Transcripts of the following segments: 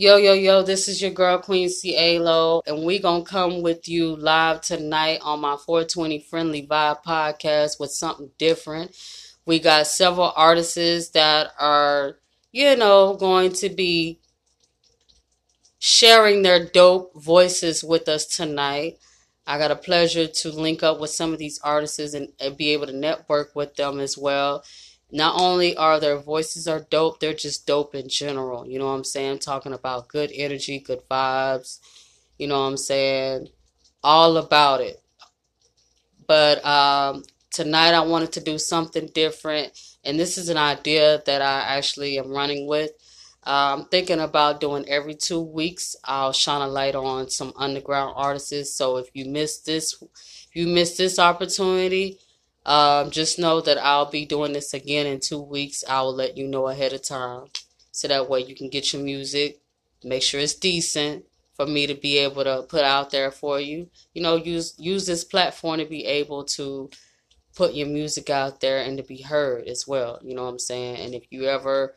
Yo, yo, yo, this is your girl, Queen Cielo, and we gonna come with you live tonight on my 420 Friendly Vibe podcast with something different. We got several artists that are, you know, going to be sharing their dope voices with us tonight. I got a pleasure to link up with some of these artists and be able to network with them as well. Not only are their voices are dope, they're just dope in general. You know what I'm saying? I'm talking about good energy, good vibes. You know what I'm saying? All about it. But tonight I wanted to do something different. And this is an idea that I actually am running with. I'm thinking about doing every 2 weeks. I'll shine a light on some underground artists. So if you miss this opportunity, just know that I'll be doing this again in 2 weeks. I will let you know ahead of time. So that way you can get your music, make sure it's decent for me to be able to put out there for you. You know, use this platform to be able to put your music out there and to be heard as well. You know what I'm saying? And if you ever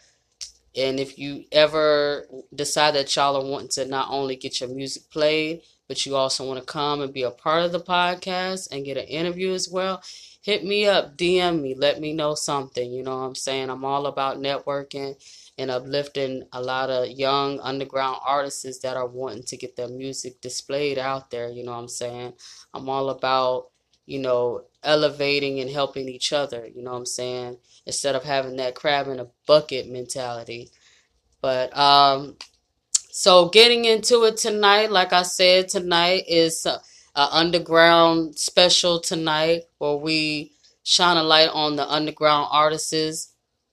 decide that y'all are wanting to not only get your music played, but you also want to come and be a part of the podcast and get an interview as well, hit me up, DM me, let me know something. You know what I'm saying? I'm all about networking and uplifting a lot of young underground artists that are wanting to get their music displayed out there. You know what I'm saying? I'm all about, you know, elevating and helping each other. You know what I'm saying? Instead of having that crab in a bucket mentality. But, so getting into it tonight, like I said, tonight is an underground special tonight where we shine a light on the underground artists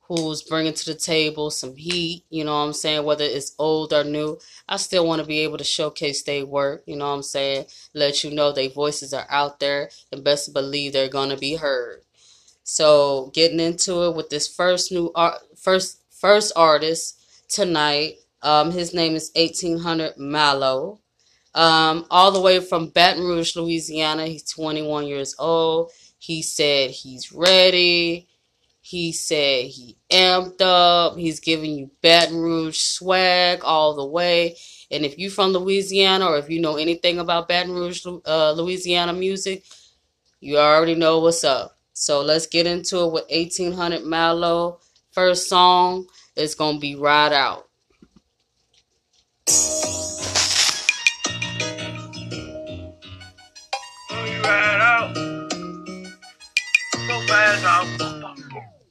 who's bringing to the table some heat, you know what I'm saying, whether it's old or new. I still want to be able to showcase their work, you know what I'm saying, let you know their voices are out there and best believe they're going to be heard. So getting into it with this first artist tonight, his name is 1800 Mallow. All the way from Baton Rouge, Louisiana. He's 21 years old. He said he's ready. He said he amped up. He's giving you Baton Rouge swag all the way. And if you're from Louisiana or if you know anything about Baton Rouge, Louisiana music, you already know what's up. So let's get into it with 1800 Mallow. First song is going to be Ride Out.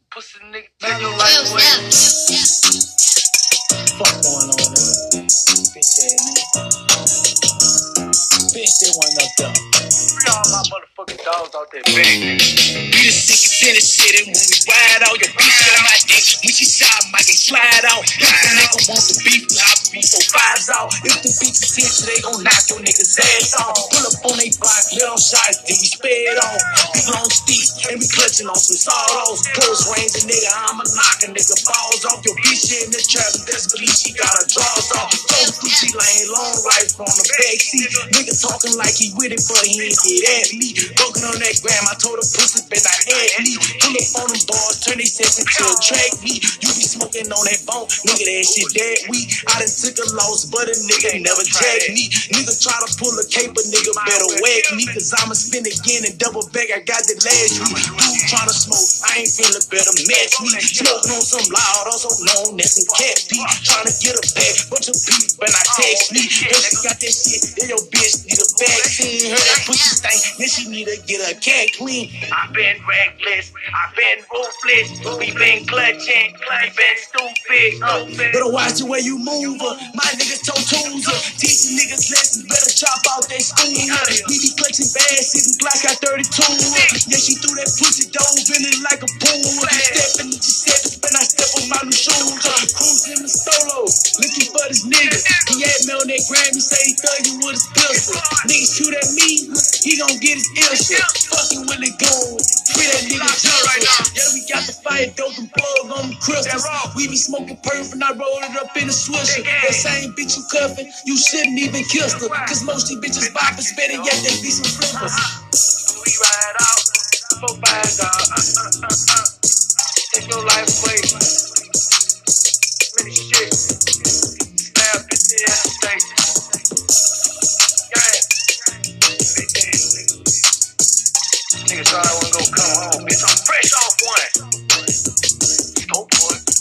Pussy nigga, take your life away. Fuck going on there? Bitch ass nigga. Bitch, they want up there. Free all my motherfucking dogs out there, big nigga. You just sick of this shit, and when we ride out, your bitch on my dick. When she shot, I can slide out. If the nigga wants to beef, I'll be so vibes out. If the beef is hit, they gon' knock your niggas ass off. Pull up on they block, let them shots, then we sped on. Big long sticks, and we clutching on some solos. Close range, a nigga, I'ma knock a nigga balls off. Your bitch in the trap, desperately, she got her draws off. Told through, she laying long right from the backseat. Nigga talking like he with it, but he ain't get at me. Broken on that gram, I told her pussy, bitch, I had me. Pull up on them bars, turn they sets into a track. You be smoking on that bone, nigga, that shit that weak. I done took a loss, but a nigga never jacked me. Nigga try to pull a caper, nigga better whack me. Cause I'ma spin again and double back, I got the last week. Dude tryna smoke, I ain't feeling better, match me. Smoking on some loud, also known as some KP. Tryna get a back, but your beat, but I text me. If she got that shit, then your bitch need a vaccine. Heard that pussy thing, then she need to get her cat clean. I been reckless, I been ruthless, we been clutching. Better watch the way you move her. My niggas told Tooza. Teaching niggas lessons, better chop out their school. We be flexing bad, sitting Glock out 32. Yeah, she threw that pussy dove in it like a pool. Stepping, she stepping, and I step on my new shoes. Cruising the solo, looking for this nigga. He had me on that Grammy, say he thugging with his pistol. Niggas shoot at me, he gon' get his ill shit. Fucking Willie Goon, free that nigga right now. Yeah, we got the fire, dope and plug on. We be smoking perf and I roll it up in a swisher. That same bitch you cuffin', you shouldn't even kiss her. Cause most these bitches boppin' spittin', yet they be some flippers. We ride out, for 5 hours. Take your life away. Many shit. Snap it. Niggas thought I wasn't gonna come home, bitch. I'm fresh off one. Go for it. 12.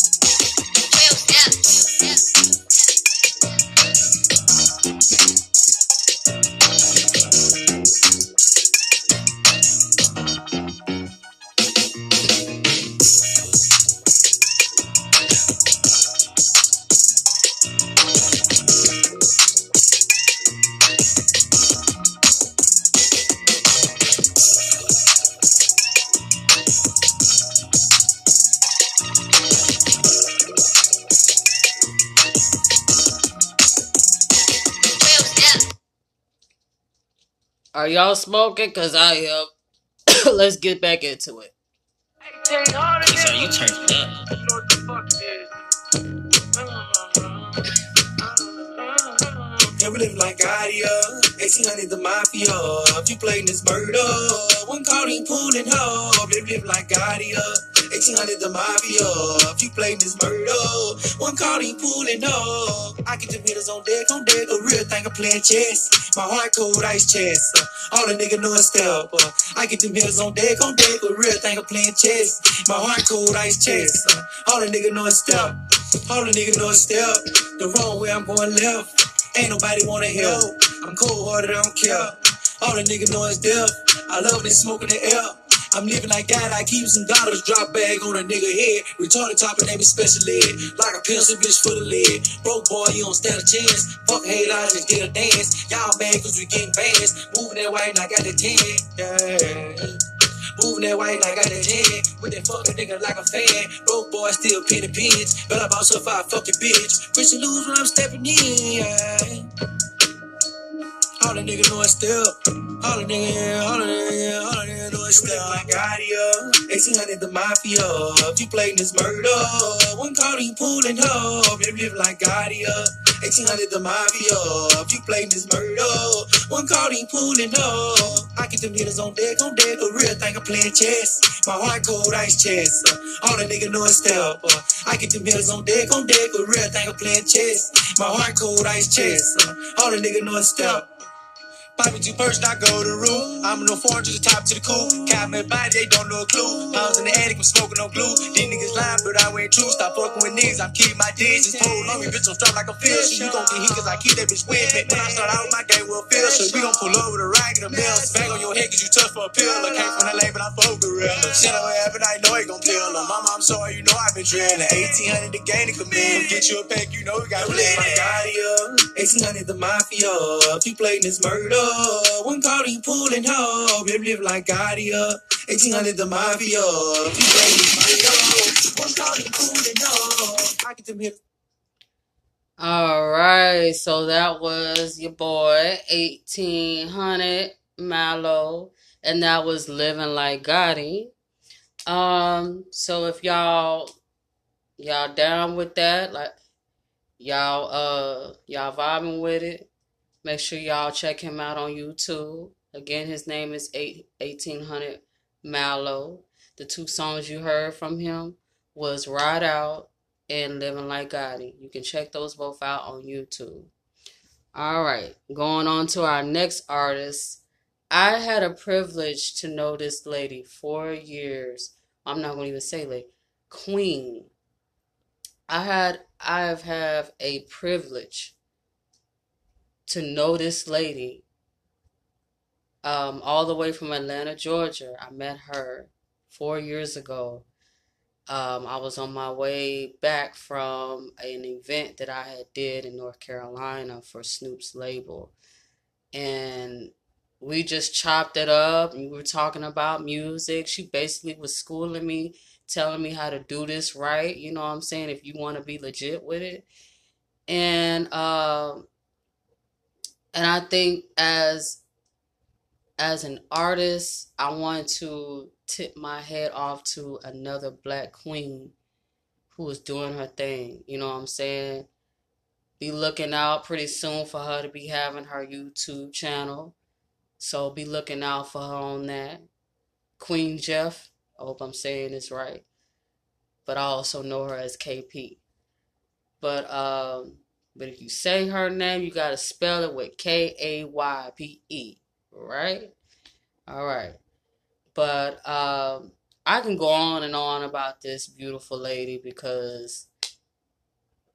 Are y'all smoking? Cause I let's get back into it. So you turned up. Yeah, we live like Adia, 1800 the mafia. If you playing this murder, one call in pool and hub. They live like Adia, 1800 the mafia. If you playing this murder, one call in pool and hub. I get the hitters on deck, a real thing. I'm playing chess. My heart cold ice chest. All the nigga know is step. I get them hitters on deck, a real thing. I'm playing chess. My heart cold ice chest. All the nigga know is step. All the nigga know is step. The wrong way I'm going left. Ain't nobody wanna help. I'm cold hearted, I don't care. All the nigga know is death. I love this smoke in the air. I'm living like God, I keep some dollars, drop bag on a nigga head. Retarded top and name is special ed. Like a pencil, bitch, full of lead. Broke boy, you don't stand a chance. Fuck hate, I just get a dance. Y'all mad cause we getting fast. Moving that way and I got the 10. Yeah. Moving that way and I got the 10. With that fucking nigga like a fan. Broke boy, still penny pins. But I bought so far, fuck your bitch. Christian lose when I'm stepping in. Yeah. All the niggas know I still. All the niggas, all the niggas, all the niggas know I still. Like Adia, 1800 the mafia. If you playing this murder, one call you pulling up. They live like Adia, 1800 the mafia. If you playing this murder, one call you pulling up. I get them hitters on deck, a real thing. I'm playing chess. My heart cold ice chest. All the niggas know I still. I get them hitters on deck, a real thing. I'm playing chess. My heart cold ice chest. All the niggas know I still. Popping two first, I go to the room. I'm no 400 to the top to the cool. Got my body, they don't know a clue. Pounds in the attic, I'm smoking no glue. These niggas lying, but I ain't true. Stop fucking with niggas, I'm keeping my distance. Hold on me, bitch, I'm strapped like a fish. You gon' get hit cause I keep that bitch with me. When I start out with my game, we'll feel. So we gon' pull over the rack and the mills. Bang on your head cause you tough for a pill. I came from the lane, but I'm for gorilla. Shit over heaven, I know it gon' kill them. Mama, I'm sorry, you know I've been drilling. 1800 the game to commit. Get you a pack, you know we got lit. My God, 1800 the mafia. If you playing this murder, one call you pulling home. Live, live like Adia, 1800 the mafia. You baby, one call you pulling home. I get them hit. All right, so that was your boy 1800 Mallow, and that was Living Like Gotti. So if y'all down with that, like y'all vibing with it. Make sure y'all check him out on YouTube. Again, his name is 1800 Mallow. The two songs you heard from him was Ride Out and Living Like Gotti. You can check those both out on YouTube. All right, going on to our next artist. I had a privilege to know this lady 4 years. I'm not going to even say lady. Queen. I have a privilege to know this lady all the way from Atlanta, Georgia. I met her 4 years ago. I was on my way back from an event that I had did in North Carolina for Snoop's label. And we just chopped it up. And we were talking about music. She basically was schooling me, telling me how to do this right. You know what I'm saying? If you want to be legit with it. And I think as an artist, I want to tip my head off to another Black queen who is doing her thing. You know what I'm saying? Be looking out pretty soon for her to be having her YouTube channel. So be looking out for her on that. Queen Jeff, I hope I'm saying this right. But I also know her as KP. But But if you say her name, you got to spell it with K-A-Y-P-E, right? All right. But I can go on and on about this beautiful lady because,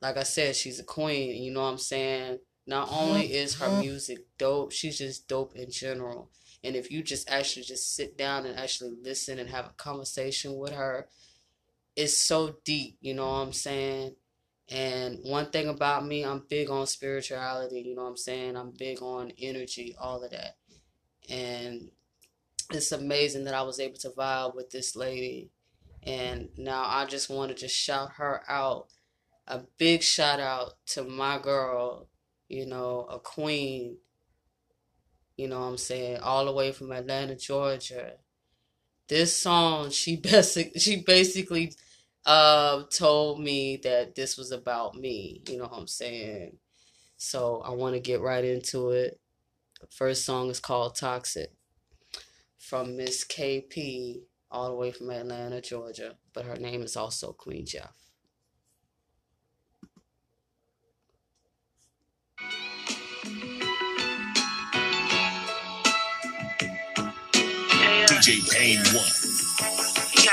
like I said, she's a queen. You know what I'm saying? Not only is her music dope, she's just dope in general. And if you just actually just sit down and actually listen and have a conversation with her, it's so deep. You know what I'm saying? And one thing about me, I'm big on spirituality, you know what I'm saying? I'm big on energy, all of that. And it's amazing that I was able to vibe with this lady. And now I just want to just shout her out. A big shout out to my girl, you know, a queen, you know what I'm saying, all the way from Atlanta, Georgia. This song, she basically... told me that this was about me, you know what I'm saying? So I want to get right into it. The first song is called Toxic from Miss KP, all the way from Atlanta, Georgia, but her name is also Queen Jeff. DJ Payne 1. Yeah.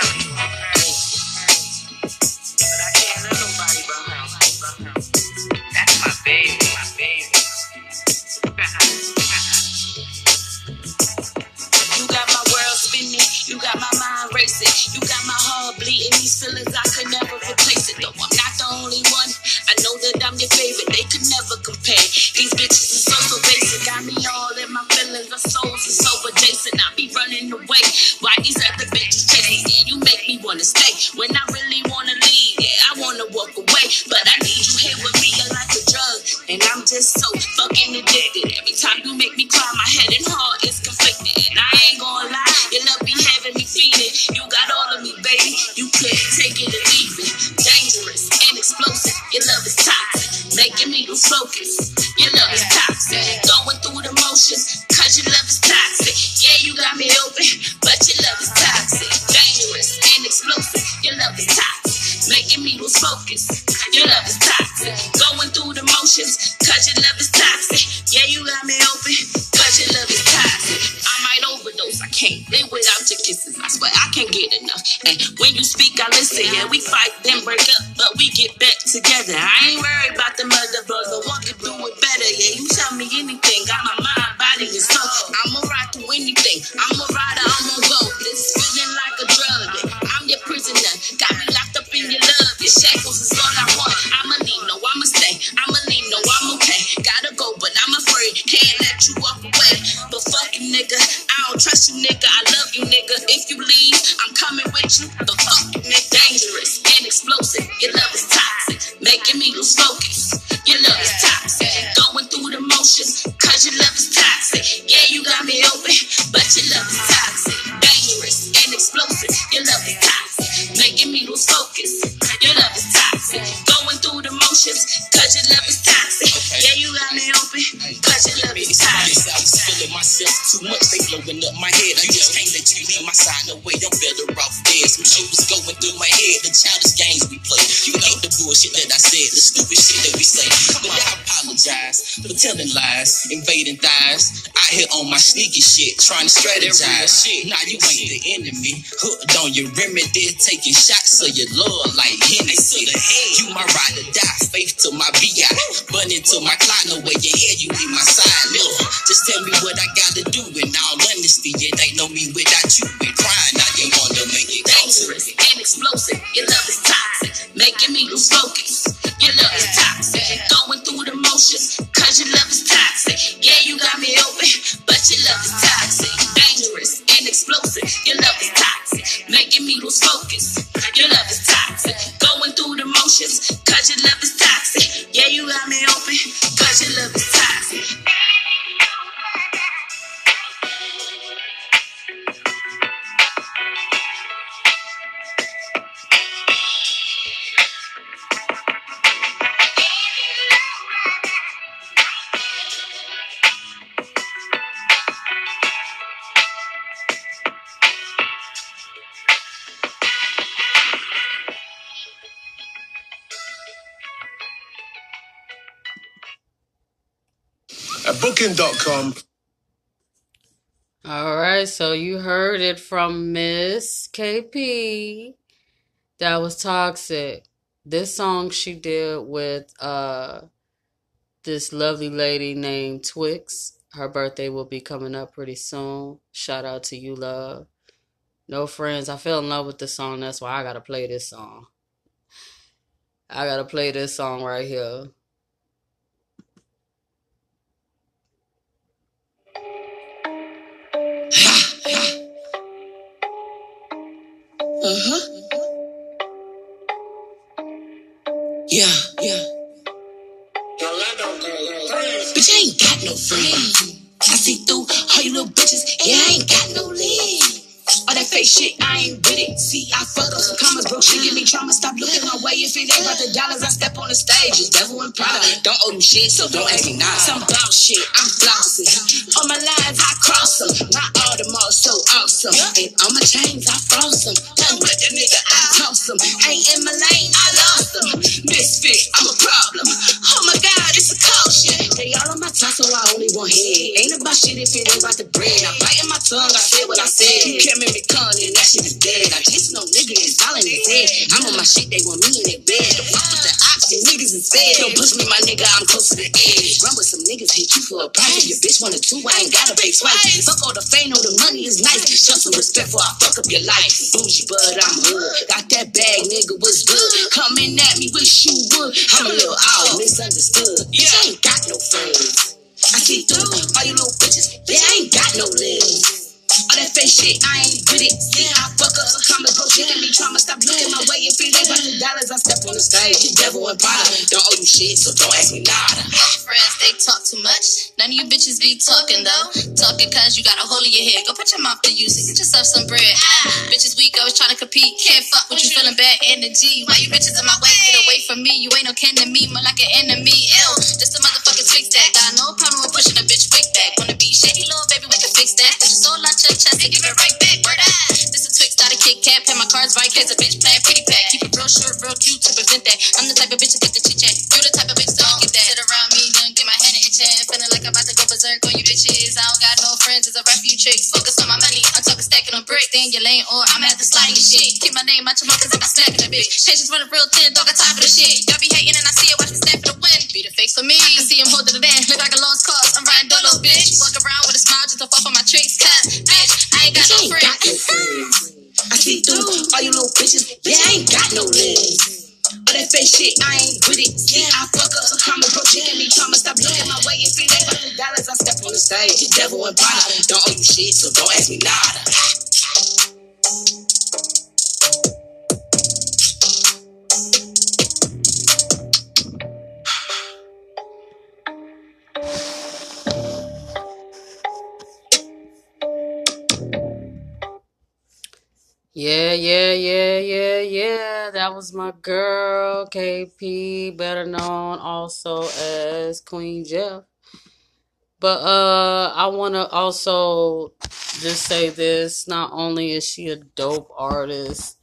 You got my heart bleeding, these feelings I could never replace it. Though I'm not the only one, I know that I'm your favorite, they could never compare. These bitches are so basic, got me all in my feelings, our souls are so adjacent. I be running away, why these other bitches chasing? Yeah, you make me wanna stay, when I really wanna leave, yeah, I wanna walk away. But I need you here with me, you're like a drug, and I'm just so fucking addicted. Every time you make me cry, my head and heart is conflicted, and I ain't gonna lie, your love be having me feeling. You got all of me, baby. You couldn't take it or leave it. Dangerous and explosive. Your love is toxic, making me lose focus. Your love is toxic, going through the motions. Cause your love is toxic. Yeah, you got me open, but your love is toxic. Dangerous and explosive. Your love is toxic, making me lose focus. Your love is toxic, going through the motions. Cause your love is toxic. Yeah, you got me open, cause your love is toxic. I might overdose, I can't live without your kisses. I swear I can't get enough. And when you speak, I listen. Yeah, we fight, then break up, but we get back together. I ain't worried about the mother brother, walking through it better. Yeah, you tell me anything, got my mind, body, and soul. I'ma ride through anything. I'm a rider, I'm on go. This feeling like a drug. Yeah. I'm your prisoner, got me locked up in your love. Your shackles is all I want. I'ma leave, no, I'ma stay. I'ma leave, no, I'm okay. Gotta go, but I'm afraid. Can't let you walk away. But fuck you, nigga. I don't trust you, nigga. I love you, nigga. If you leave, I'm coming with you. The fuck you, nigga. Dangerous and explosive. Your love is toxic, making me lose focus. Your love is toxic, going through the motions. Cause your love is toxic. Yeah, you got me open, but your love is toxic. Dangerous and explosive. Your love is toxic, making me lose focus. Your love is toxic, going through the motions. Cause your love is toxic. Yeah, you got me open, cause your love is toxic. I was feeling myself too much, they blowing up my head. I just can't let you leave my side away. I'm better off dead. Some shit was going through my head, the childish games we play. You hate the bullshit that I said, the stupid shit that we say. But I apologize for telling lies, invading thighs. Out here on my sneaky shit, trying to strategize. Nah, you ain't the enemy, hooked on your remedy, taking shots of your love like Hennessy. You my ride or die, faith to my B.I. Bunny to my client, away your head, you leave my side. Look, just tell me what I gotta do. In all honesty, it ain't no me without you. Been crying, I didn't want to make it dangerous and explosive. Your love is toxic, making me lose focus. Your love is toxic, going through the motions. Cause your love is toxic. Yeah, you got me open, but your love is toxic. Dangerous and explosive. Your love is toxic, making me lose focus. Your love is toxic, going through the motions. Cause your love is toxic. Yeah, you got me open, cause your love is toxic. at booking.com. All right, so you heard it from Miss KP. That was Toxic. This song she did with this lovely lady named Twix. Her birthday will be coming up pretty soon. Shout out to you, love. No friends. I fell in love with this song. That's why I gotta play this song. I gotta play this song right here. Yeah. Bitch, I ain't got no friends. I see through all you little bitches. Yeah, I ain't got no legs. All that fake shit, I ain't with it. See, I fuck up some commas, bro. She give me trauma. Stop looking my way. If it ain't about the dollars, I step on the stage. It's devil and Prada. Don't owe them shit, so don't ask me now. Some bout shit, I'm flossing. On my lines, I cross them. My Audemars so awesome. And on my chains, I froze them. Done with the nigga, I toss them. Ain't in my lane, I lost them. Misfit, I'm a problem. Oh my God, it's a cold shit. They all on my top, so I only want head. Ain't about shit if it ain't about the bread. I'm biting my tongue, I said what I said. You can't make me and that shit is dead. I chase no nigga, it's all in his head. I'm on my shit, they want me in their bed. Don't fuck with the option, niggas instead. Don't push me, my nigga, I'm close to the edge. Run with some niggas, hit you for a price. Your bitch want a two, I ain't gotta pay twice. Fuck all the fame, all the money is nice. Show some respect for I fuck up your life. Bougie, but I'm hood. Got that bag, nigga, what's good? Coming at me with you would. I'm a little out, misunderstood. Yeah, I ain't got no friends. I see through all you little bitches. Bitch, I ain't got no legs. All that fake shit, I ain't with it. Yeah, I fuck up some commas, bro. She give me trauma. Stop looking my way. If it ain't about the dollars, I step on the stage. You devil and Prada. Don't owe you shit, so don't ask me nada. My friends, they talk too much. None of you bitches be talking, though. Talking cause you got a hole in your head. Go put your mouth to use it. Get yourself some bread. Bitches weak, always trying to compete. Can't fuck with you, feeling bad energy. Why you bitches in my way? Get away from me. You ain't no kin to me, more like an enemy. Ew, just a motherfucking Twix that. Got no problem with pushing a bitch wig back. Wanna be shady, little baby, we can fix that. Put your soul out your chest and give it right back. Word out. This is Twix, not a Kit Kat. Play my cards right, cause a bitch playing pity pack. Keep it real short, real cute to prevent that. I'm the type of bitch that get the chit chat. You the type of bitch that don't get that. Sit around me, done get my hand in your chin. Feeling like I'm about to go berserk on you bitches. I don't got no friends, it's a rap for you chicks. Focus on my money, I'm talking stacking on bricks. Stay in your lane or I'm at the slide of your shit. Keep my name out your mouth cause I be smacking a bitch. Changes running real thin, dog, I'm tired of the shit. Y'all be hating and I see it, watch me stack for the win. Be the fake for me. I can see him holding it in, look like a lost cause. I'm riding dolo, bitch. Walk around with a smile just to fuck on my tricks. Cause I ain't got no friends. I see through all you little bitches. Yeah, I ain't got no legs. All that fake shit, I ain't with it. Yeah, I fuck up some commas, bro. She give me trauma. Stop looking my way. If it ain't about the dollars, I step on the stage. You devil and Prada. Don't owe you shit, so don't ask me nada. Yeah. That was my girl, KP, better known also as Queen Jeff. But I want to also just say this. Not only is she a dope artist,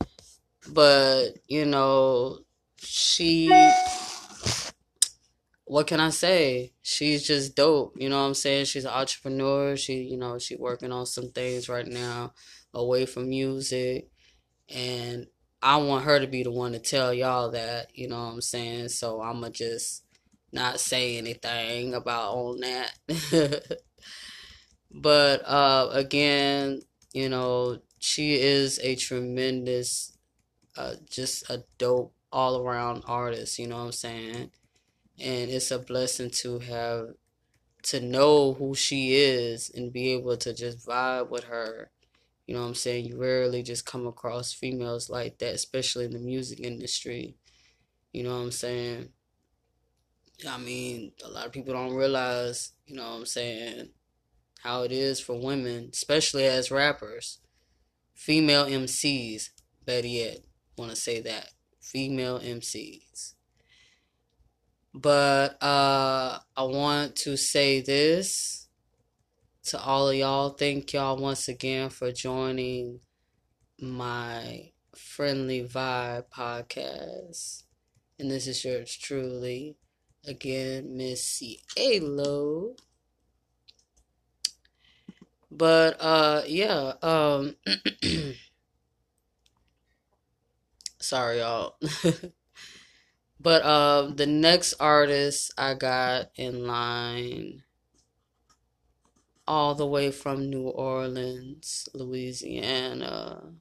but, you know, she, what can I say? She's just dope. You know what I'm saying? She's an entrepreneur. She, you know, she working on some things right now away from music, and I want her to be the one to tell y'all that, you know what I'm saying? So I'ma just not say anything about on that. But again, you know, she is a tremendous, just a dope all around artist, you know what I'm saying? And it's a blessing to have, to know who she is and be able to just vibe with her. You know what I'm saying? You rarely just come across females like that, especially in the music industry. You know what I'm saying? I mean, a lot of people don't realize, you know what I'm saying, how it is for women, especially as rappers. Female MCs, better yet, want to say that. Female MCs. But I want to say this. To all of y'all, thank y'all once again for joining my Friendly Vibe podcast. And this is yours truly, again, Miss Cielo. But yeah, sorry y'all. But the next artist I got in line, all the way from New Orleans, Louisiana,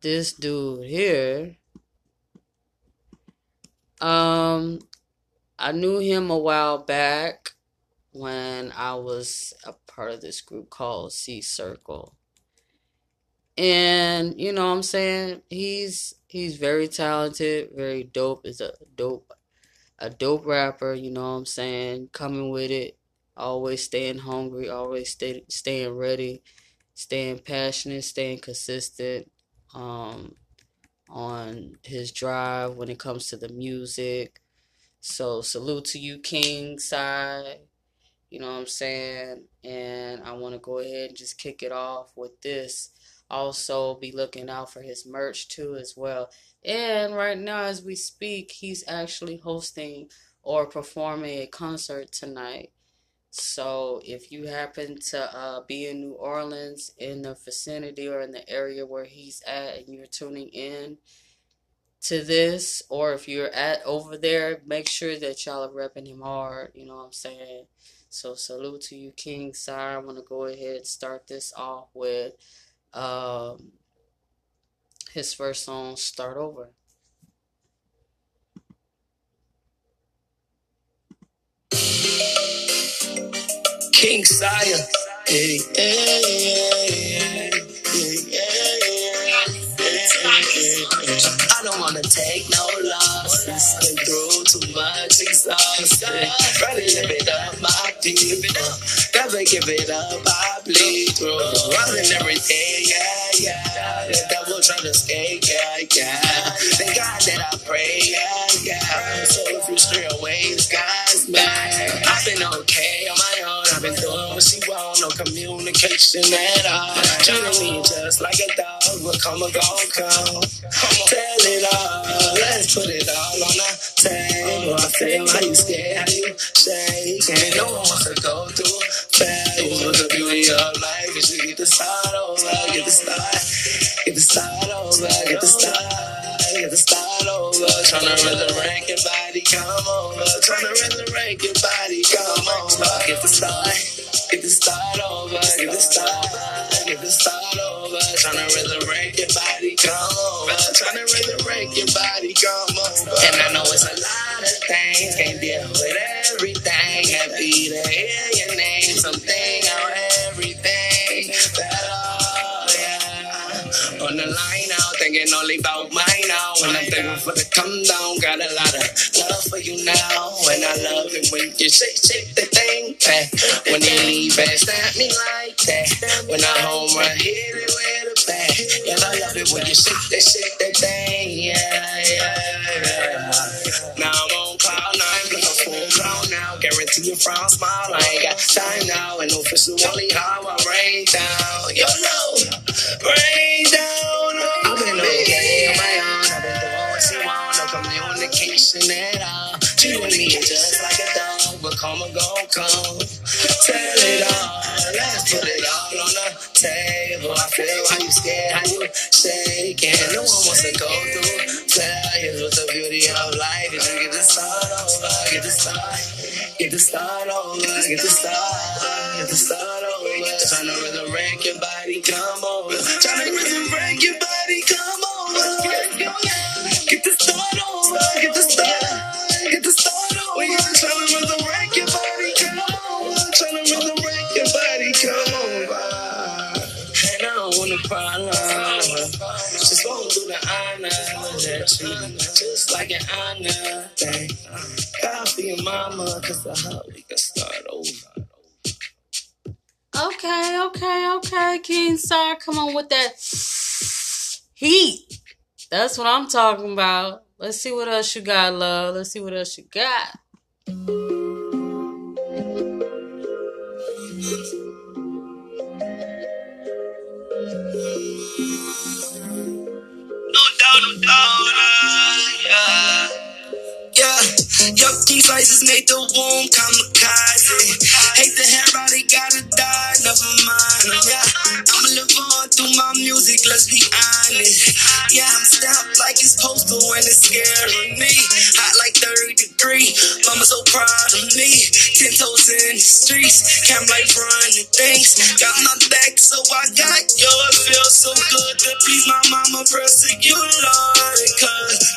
this dude here, I knew him a while back when I was a part of this group called C Circle. And you know what I'm saying, he's very talented, very dope, is a dope rapper, you know what I'm saying, coming with it, always staying hungry, always staying ready, staying passionate, staying consistent on his drive when it comes to the music. So salute to you, King Sai. You know what I'm saying? And I want to go ahead and just kick it off with this. Also be looking out for his merch too as well. And right now as we speak, he's actually hosting or performing a concert tonight. So if you happen to be in New Orleans, in the vicinity or in the area where he's at, and you're tuning in to this, or if you're at over there, make sure that y'all are repping him hard, you know what I'm saying? So salute to you, King Sai. I want to go ahead and start this off with his first song, Start Over. King Sai, hey, hey, hey, hey, hey, hey. I don't wanna take no losses. Been through too much, exhausted. Try to live it up, I give it up. Never give it up, I bleed through. Running everything, yeah, yeah. The devil trying to escape, yeah, yeah. Thank God that I pray, yeah, yeah. So if you stray away, the sky's mine. I've been okay on my own. I've been doing what she want, no communication at all. Treating me just like a dog, but come or go, come. Tell it all, let's put it all on the table. I feel how you scared, how you shake, and no one wants to go through failure. The beauty of life is you get to start over, get to start, get to start over, get to start, get to start over. Trying to resurrect your body, come over. Trying to resurrect your body, come over. Get to start, get to start over, get to start, get to start over. Trying to resurrect your body, come over. Trying to resurrect your body, come over. And I know it's a lot of things, can't deal with everything. Happy to hear your name, something or everything. Better, yeah. On the line now, thinking only about mine now. When I'm thinking for the come down, got a lot of love for you now. And I love it when you shake the thing back. When you leave it, snap me like that. When I home run, hit it with a bat. Yeah, I love it when you shake that thing, yeah, yeah, yeah. Now I'm on cloud nine, like a full cloud now. Guarantee your frown smile, I ain't got time now. And no official only how I rain down. Yo, no, rain down. I've been okay on my own, I've been doing what she want, no communication at all. She and me just like a dog, but come or go, come. Tell it all, let's put it all on the table. I feel how you scared, how you shaking. No one wants to go through failures. What's the beauty of life is you get to start over, get to start, get to start over, get to start, get to start over. Trying to resurrect your body, come over. Trying to resurrect your body, come over. Get to start over, get to start, get to start over. Trying to resurrect your body, come over. Trying to resurrect your body, come over. And I don't want to problem. Just going through the honor that you, just like an honor thing. God for your mama, cause the hell we can start over. Okay, King Sai, come on with that heat. That's what I'm talking about. Let's see what else you got, love. Let's see what else you got. No doubt, yeah. Yup, King Slices made the womb kamikaze. Hate the everybody gotta die, never mind. Yeah, I'ma live on through my music, let's be honest. Yeah, I'm stamped like it's postal when it's scaring me. Hot like 30 degrees, mama so proud of me. 10 toes in the streets, can't like running things. Got my back, so I got yo, it feels so good to please my mama, persecute Lord.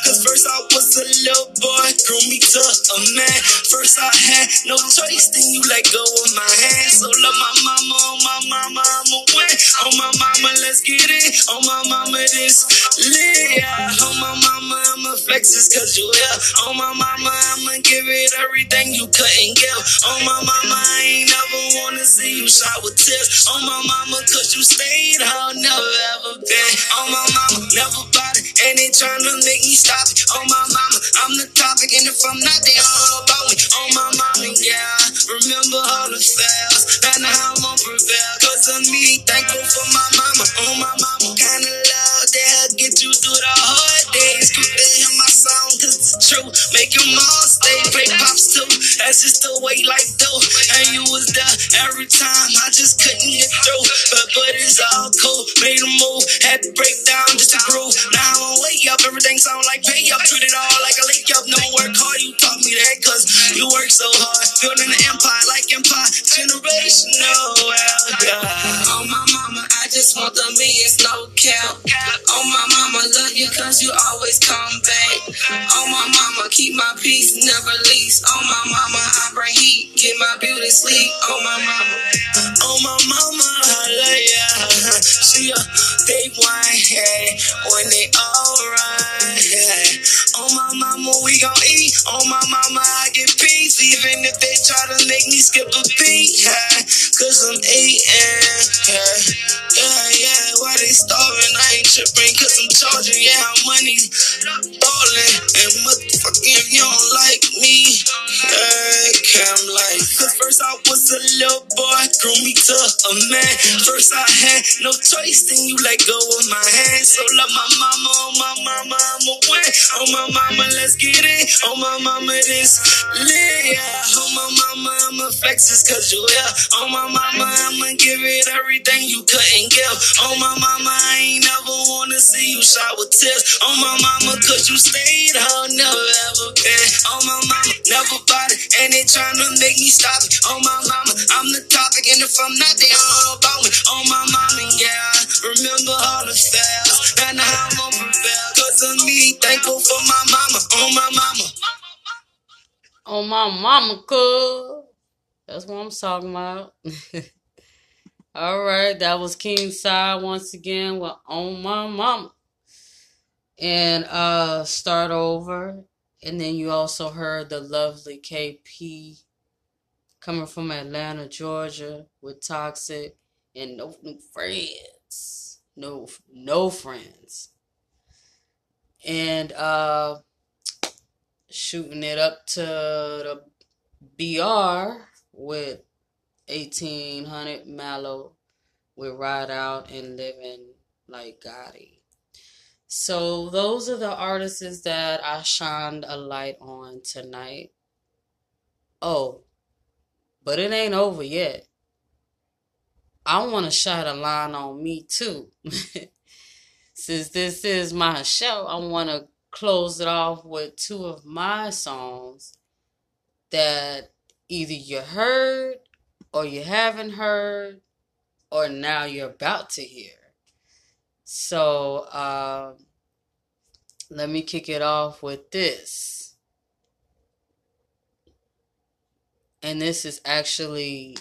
Cause first I was a little boy, grew me to a man. First I had no choice, then you let go of my hand. So love my mama, on my mama, I'ma win. On my mama, let's get it. On my mama, this lit. On my mama, I'ma flex this cause you here. On my mama, I'ma give it everything you couldn't give. On my mama, I ain't never wanna see you shy with tears. On my mama, cause you stayed how never ever been. On my mama, never bought it, and they tryna make me stop it. On my mama, I'm the topic, and if I'm not, they all about me. On my mama, yeah, remember all the fails, and how I'm on prevail. Cause of me, thankful for my mama. On my mama, kinda loud, they'll get you through the hard days. Cause they hear my sound, cause it's true. Make them all stay, play pops too. That's just the way life do. And you was there every time, I just couldn't get through. But it's all cool, made a move, had to break down just to groove. Now I'm way up, everything sound like pay up. Treat it all like a link up, no work hard, you taught me that. Cause you work so hard, building an empire like empire, generational. Yeah. On my mama, I just want the millions, no cap. On my mama, love you cause you always come back. On my mama, keep my peace, never lease. On my mama, I bring heat, get my beauty sleep. On my mama, on my mama, I love ya. She a big one, hey, when they alright. Yeah. On my mama, we gon' eat. On my mama, I get peace, even if they try to make me skip a beat. Yeah. Cause I'm eating. Yeah, yeah, yeah. Why they starving? I ain't tripping cause I'm charging. Yeah, money's ballin'. And motherfucking if you don't like me, yeah, I'm like. Cause first I was a little boy, grew me to a man. First I had no choice, then you let go of my hand. So love my mama, on my mama, I'ma win. On my mama, let's get it. On my mama, this lit. Yeah. On my mama, I'ma flex this cause you here. Yeah. On my mama, I'ma give it everything you couldn't give. On my mama, I ain't never wanna see you shy with tears. On my mama, cause you stayed how never ever been. On my mama, never bought it, and they tryna make me stop it. On my mama, I'm the topic, and if I'm not, they all about me. On my mama, yeah, remember all the fails, and how I'm on prevail. Cause of me, thankful for my mama. On my mama, on my mama, cool. That's what I'm talking about. All right, that was King Sai once again with On My Mama. And Start Over. And then you also heard the lovely KP coming from Atlanta, Georgia with Toxic and No New Friends. No Friends. And shooting it up to the BR with 1800 Mallow with Ride Out and Living Like Gotti. So those are the artists that I shined a light on tonight. Oh, but it ain't over yet. I want to shine a line on me too. Since this is my show, I want to close it off with two of my songs that either you heard or you haven't heard, or now you're about to hear. So, let me kick it off with this. And this is actually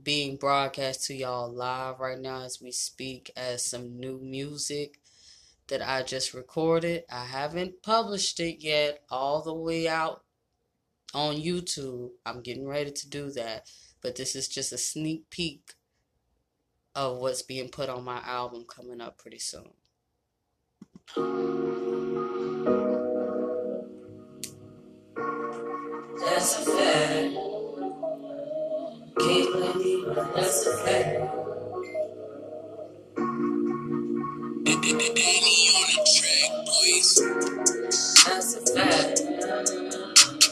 being broadcast to y'all live right now as we speak as some new music that I just recorded. I haven't published it yet all the way out on YouTube. I'm getting ready to do that. But this is just a sneak peek of what's being put on my album coming up pretty soon. That's a fact. Can't blame me, but that's a fact. Baby on the track, boys. That's a fact.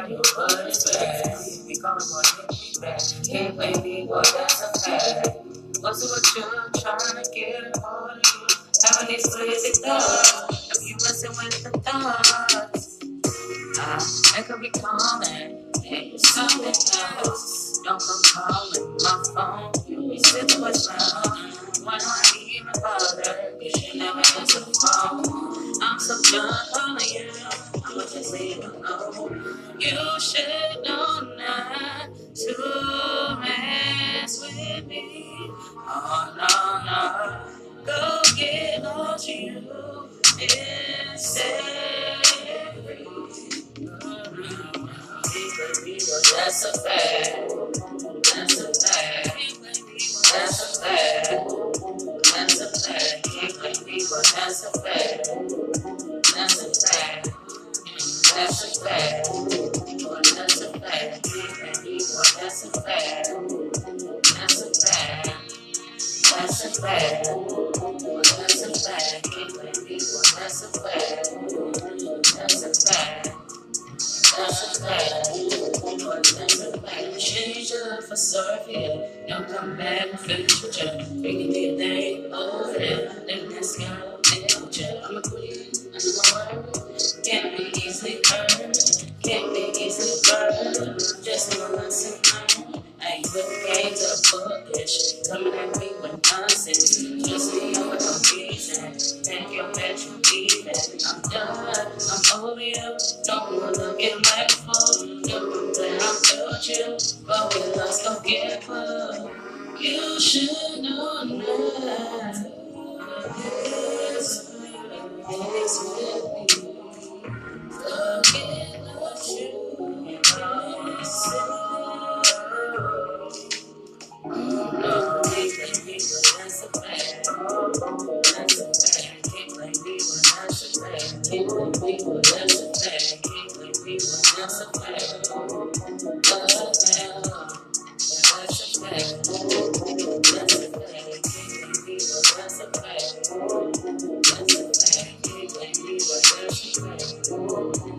grab your body back. We gonna hit me back. Can't play me, boy, that's a fact. What's up with you? I'm trying to get a hold of you. Having these crazy thoughts. If you messing with the thoughts, I could be calling. Hey, something else. Don't come calling my phone. You be sitting with my own. Why not even bother? You should never answer the phone. I'm so done calling you. I'ma just leave you alone. You should know not to mess with me. Oh, no, no. Go get lost to you. It's that's a fact. That's a fact. That's a fact. That's a fact. Can't play me, but that's a fact. That's a fact. That's a fact. That's a fact. Can't play me, but that's a fact. That's a fact. That's a fact. That's a fact. Can't play me, but that's a fact. That's a fact. That's a fact. That's a fact. Change up for surfing. Don't come back and finish with you. Bringing me a thing over there. Living that sky with you. I'm a queen and I'm a worm. Can't be easily burned. Can't be easily burned. Just no lesson learned. I ain't with games of foolish. Coming at me with nonsense. Just me over no reason. Thank you that you leave it. I'm done. I'm over you. Don't wanna get my phone. Don't that I'm told you. But we lost, don't get close. You should know now. This is with me. Don't get lost, you. Don't get me, but that's a fact. That's a fact. Can't blame me, but that's a fact. Can't blame me, but that's a fact. Can't blame me, but that's a fact. That's a fact. That's a fact. That's a fact. Can't blame me, but that's a fact. That's a fact. Can't blame me, but that's a fact. That's a fact. That's a fact. That's a fact. Can't blame me, but that's a fact. That's a fact.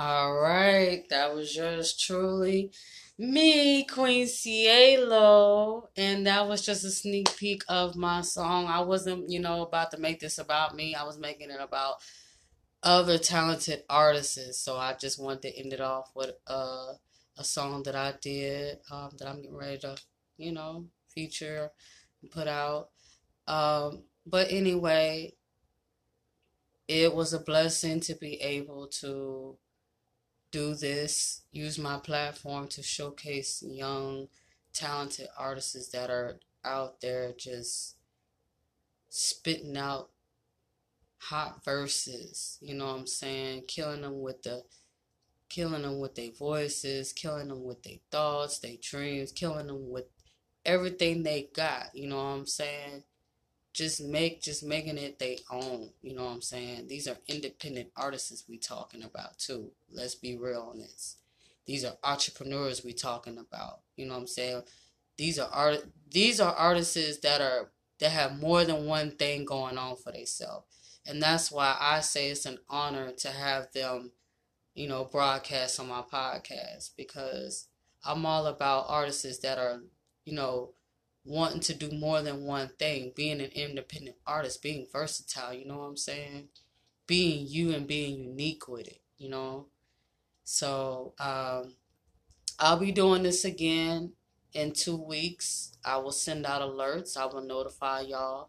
All right, that was yours truly, me, Queen Cielo, and that was just a sneak peek of my song. I wasn't, about to make this about me. I was making it about other talented artists, so I just wanted to end it off with a song that I did that I'm getting ready to, feature and put out. But anyway, it was a blessing to be able to do this, use my platform to showcase young, talented artists that are out there just spitting out hot verses, killing them with their voices, killing them with their thoughts, their dreams, killing them with everything they got, just making it their own, These are independent artists we talking about too. Let's be real on this. These are entrepreneurs we talking about, These are artists that have more than one thing going on for themselves. And that's why I say it's an honor to have them, broadcast on my podcast, because I'm all about artists that are, wanting to do more than one thing, being an independent artist, being versatile, being you and being unique with it, So I'll be doing this again in 2 weeks. I will send out alerts. I will notify y'all.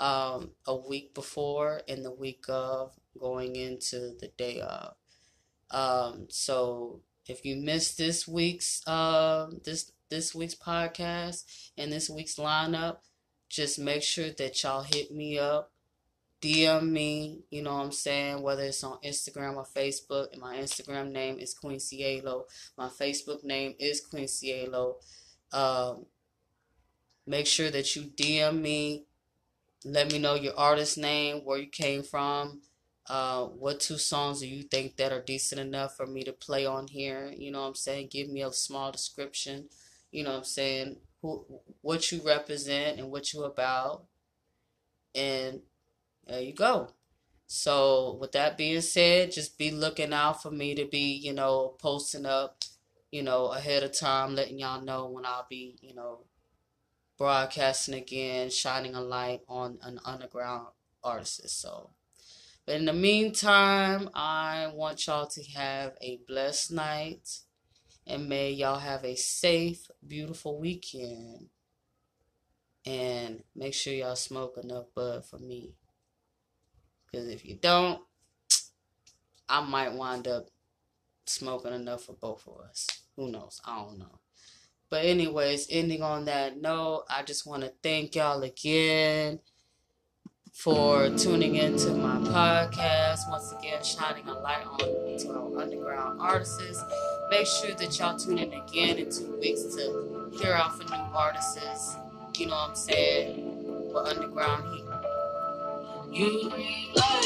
A week before and the week of, going into the day of. So if you missed this week's podcast and this week's lineup, just make sure that y'all hit me up DM me, you know what I'm saying, whether it's on Instagram or Facebook. And my Instagram name is Queen Cielo. My Facebook name is Queen Cielo. Make sure that you DM me. Let me know your artist name, where you came from. What two songs do you think that are decent enough for me to play on here? You know what I'm saying? Give me a small description. You know what I'm saying? What you represent and what you about. And there you go. So with that being said, just be looking out for me to be, you know, posting up, you know, ahead of time, letting y'all know when I'll be, you know, broadcasting again, shining a light on an underground artist. So, but in the meantime, I want y'all to have a blessed night, and may y'all have a safe, beautiful weekend. And make sure y'all smoke enough bud for me, because if you don't, I might wind up smoking enough for both of us. Who knows? I don't know. But anyways, ending on that note, I just want to thank y'all again for tuning into my podcast. Once again, shining a light on to our underground artists. Make sure that y'all tune in again in 2 weeks to hear out for new artists. You know what I'm saying? For underground heat.